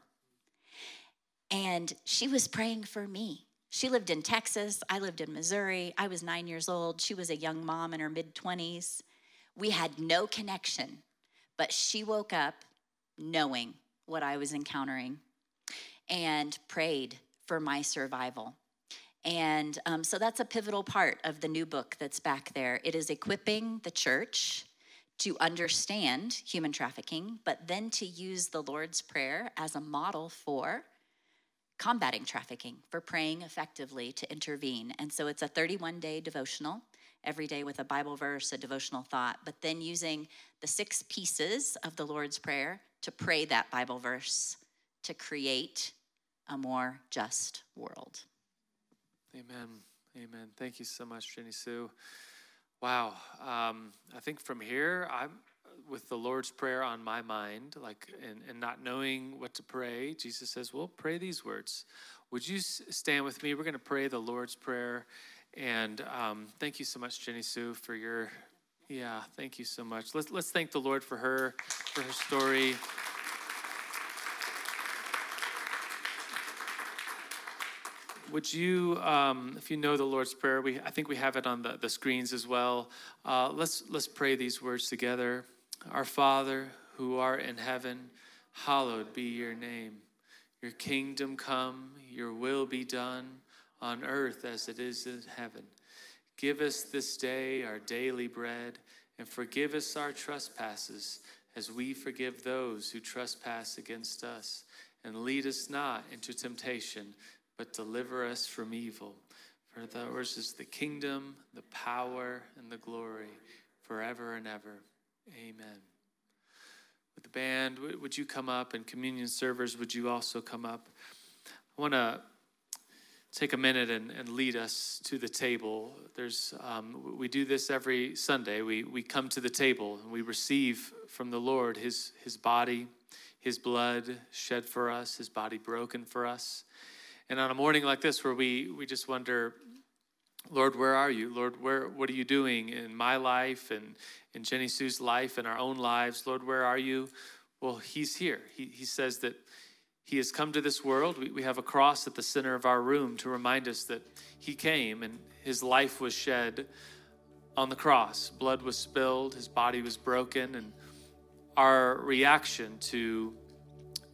And she was praying for me. She lived in Texas. I lived in Missouri. I was nine years old. She was a young mom in her mid-twenties. We had no connection, but she woke up knowing what I was encountering and prayed for my survival. And um, so that's a pivotal part of the new book that's back there. It is equipping the church to understand human trafficking, but then to use the Lord's Prayer as a model for combating trafficking, for praying effectively to intervene. And so it's a thirty-one day devotional, every day with a Bible verse, a devotional thought, but then using the six pieces of the Lord's Prayer to pray that Bible verse to create a more just world. Amen. Amen. Thank you so much, Jennisue. Wow. Um, I think from here, I'm with the Lord's Prayer on my mind, like, and, and not knowing what to pray. Jesus says, well, pray these words. Would you stand with me? We're going to pray the Lord's Prayer. And um, thank you so much, Jennisue, for your, yeah, thank you so much. Let's, let's thank the Lord for her, for her story. Would you, um, if you know the Lord's Prayer, we I think we have it on the, the screens as well. Uh, let's let's pray these words together. Our Father, who art in heaven, hallowed be your name. Your kingdom come, your will be done, on earth as it is in heaven. Give us this day our daily bread, and forgive us our trespasses, as we forgive those who trespass against us. And lead us not into temptation, but deliver us from evil. For yours is the kingdom, the power, and the glory, forever and ever. Amen. With the band, would you come up? And communion servers, would you also come up? I want to take a minute and, and lead us to the table. There's, um, we do this every Sunday. We we come to the table and we receive from the Lord His His body, His blood shed for us, His body broken for us. And on a morning like this where we, we just wonder, Lord, where are you? Lord, where what are you doing in my life and in Jennisue's life and our own lives? Lord, where are you? Well, he's here. He he says that he has come to this world. We, we have a cross at the center of our room to remind us that he came and his life was shed on the cross. Blood was spilled. His body was broken. And our reaction to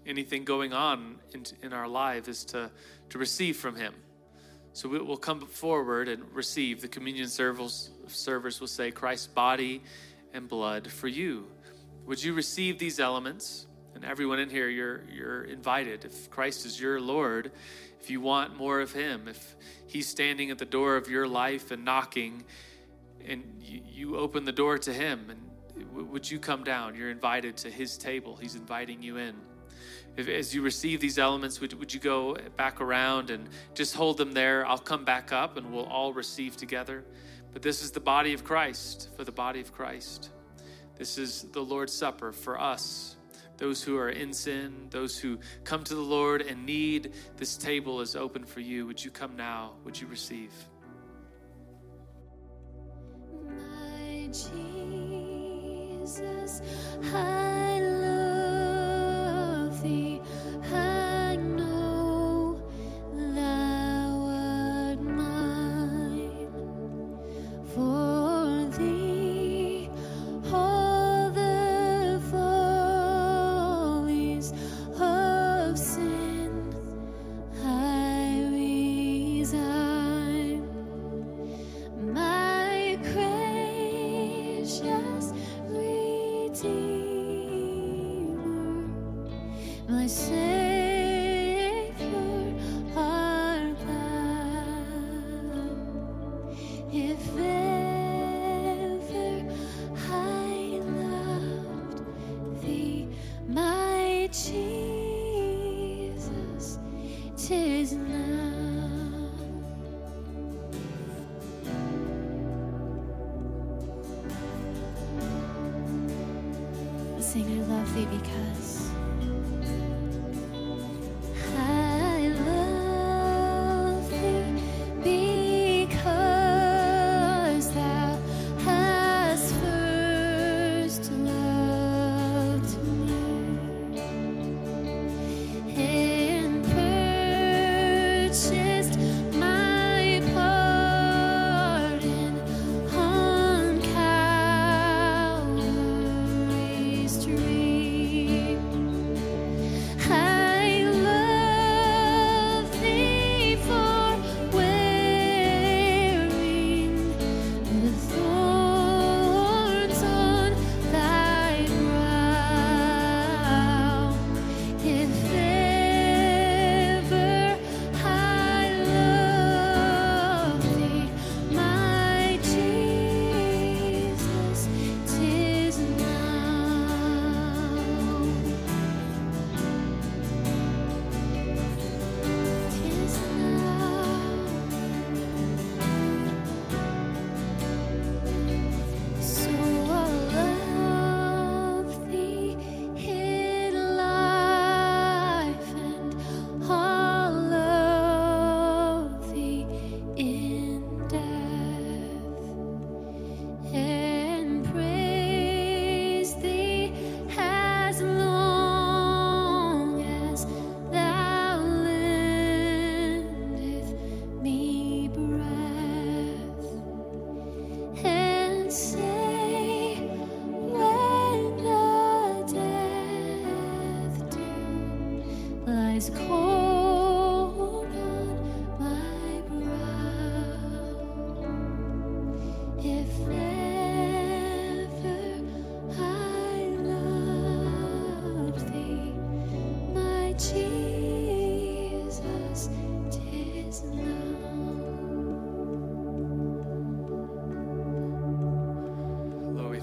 anything going on in, in our life is to, to receive from him. So we will come forward and receive. The communion servers, servers will say, Christ's body and blood for you. Would you receive these elements? And everyone in here, you're you're invited. If Christ is your Lord, if you want more of him, if he's standing at the door of your life and knocking, and you, you open the door to him, and w- would you come down? You're invited to his table. He's inviting you in. If, as you receive these elements, would, would you go back around and just hold them there? I'll come back up and we'll all receive together. But this is the body of Christ for the body of Christ. This is the Lord's Supper for us. Those who are in sin, those who come to the Lord and need, this table is open for you. Would you come now? Would you receive? My Jesus, I love thee. I know thou art mine. For thee, oh,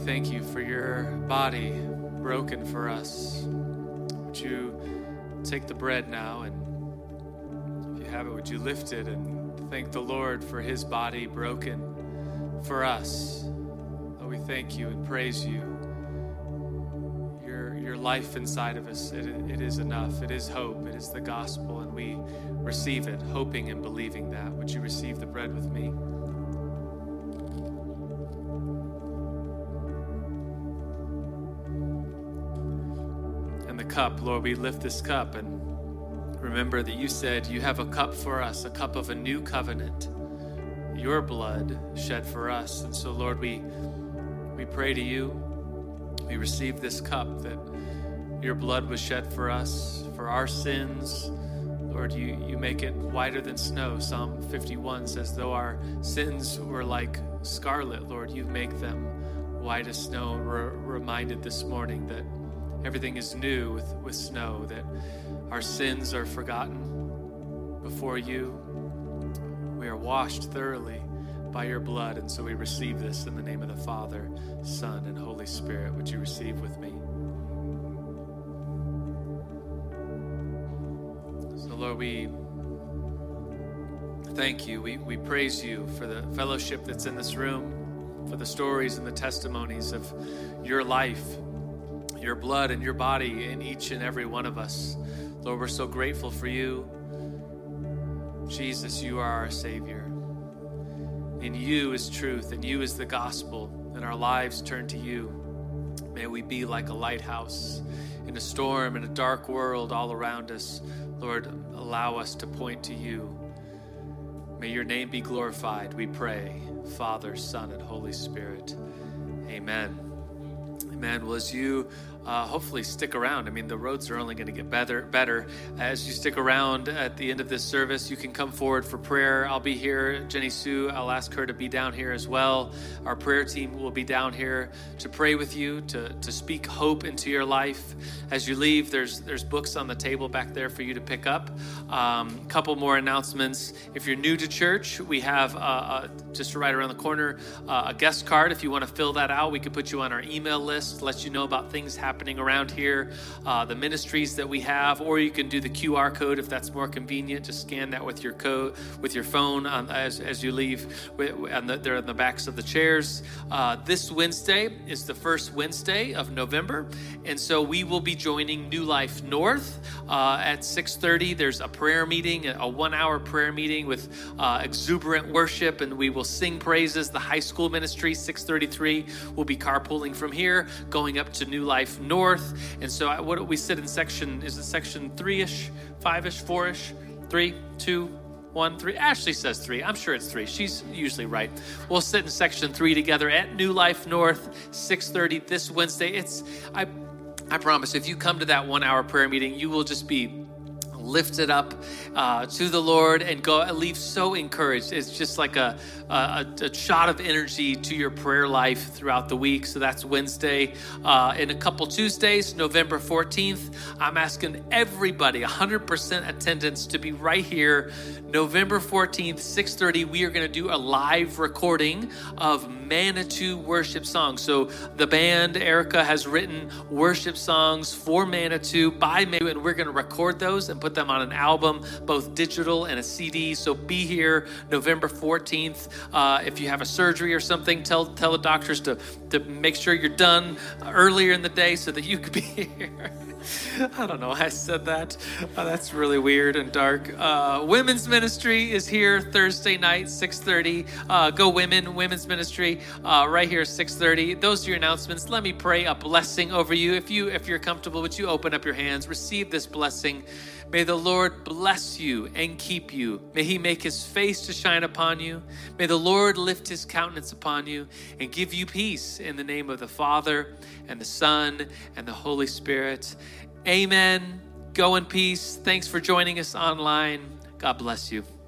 thank you for your body broken for us. Would you take the bread now, and if you have it, would you lift it and thank the Lord for his body broken for us. Lord, we thank you and praise you. Your, your life inside of us, it, it is enough. It is hope. It is the gospel, and we receive it, hoping and believing that. Would you receive the bread with me? Cup, Lord, we lift this cup and remember that you said you have a cup for us, a cup of a new covenant, your blood shed for us. And so, Lord, we we pray to you. We receive this cup that your blood was shed for us, for our sins. Lord, you, you make it whiter than snow. Psalm fifty-one says, though our sins were like scarlet, Lord, you make them white as snow. We're reminded this morning that everything is new with, with snow, that our sins are forgotten before you. We are washed thoroughly by your blood, and so we receive this in the name of the Father, Son, and Holy Spirit. Would you receive with me? So, Lord, we thank you. We, we praise you for the fellowship that's in this room, for the stories and the testimonies of your life, your blood and your body in each and every one of us. Lord, we're so grateful for you. Jesus, you are our Savior. In you is truth, and you is the gospel, and our lives turn to you. May we be like a lighthouse in a storm, in a dark world all around us. Lord, allow us to point to you. May your name be glorified, we pray, Father, Son, and Holy Spirit. Amen. Amen. Well, as you uh, hopefully stick around, I mean, the roads are only going to get better, better. As you stick around at the end of this service, you can come forward for prayer. I'll be here. Jennisue, I'll ask her to be down here as well. Our prayer team will be down here to pray with you, to, to speak hope into your life. As you leave, there's there's books on the table back there for you to pick up. A um, couple more announcements. If you're new to church, we have uh, uh, just right around the corner uh, a guest card. If you want to fill that out, we can put you on our email list. Let you know about things happening around here, uh, the ministries that we have, or you can do the Q R code if that's more convenient. Just scan that with your code, with your phone um, as, as you leave. And the, they're on the backs of the chairs. Uh, this Wednesday is the first Wednesday of November, and so we will be joining New Life North uh, at six thirty. There's a prayer meeting, a one-hour prayer meeting with uh, exuberant worship, and we will sing praises. The high school ministry, six thirty-three, will be carpooling from here, going up to New Life North. And so I, what we sit in section, is it section three-ish, five-ish, four-ish, three, two, one, three. Ashley says three. I'm sure it's three. She's usually right. We'll sit in section three together at New Life North, six thirty this Wednesday. It's, I, I promise, if you come to that one-hour prayer meeting, you will just be lifted up uh, to the Lord and go and leave so encouraged. It's just like a, a, a shot of energy to your prayer life throughout the week. So that's Wednesday. Uh, in a couple Tuesdays, November fourteenth, I'm asking everybody, one hundred percent attendance, to be right here. November fourteenth, six thirty, we are going to do a live recording of Manitou worship songs. So the band, Erica, has written worship songs for Manitou, by Manitou, and we're going to record those and put them on an album, both digital and a C D. So be here November fourteenth. Uh, if you have a surgery or something, tell tell the doctors to, to make sure you're done earlier in the day so that you could be here. I don't know why I said that. Oh, that's really weird and dark. Uh, women's ministry is here Thursday night, six thirty. Uh, go women, women's ministry uh, right here, six thirty. Those are your announcements. Let me pray a blessing over you. If, you. if you're comfortable, would you open up your hands, receive this blessing. May the Lord bless you and keep you. May he make his face to shine upon you. May the Lord lift his countenance upon you and give you peace in the name of the Father and the Son and the Holy Spirit. Amen. Go in peace. Thanks for joining us online. God bless you.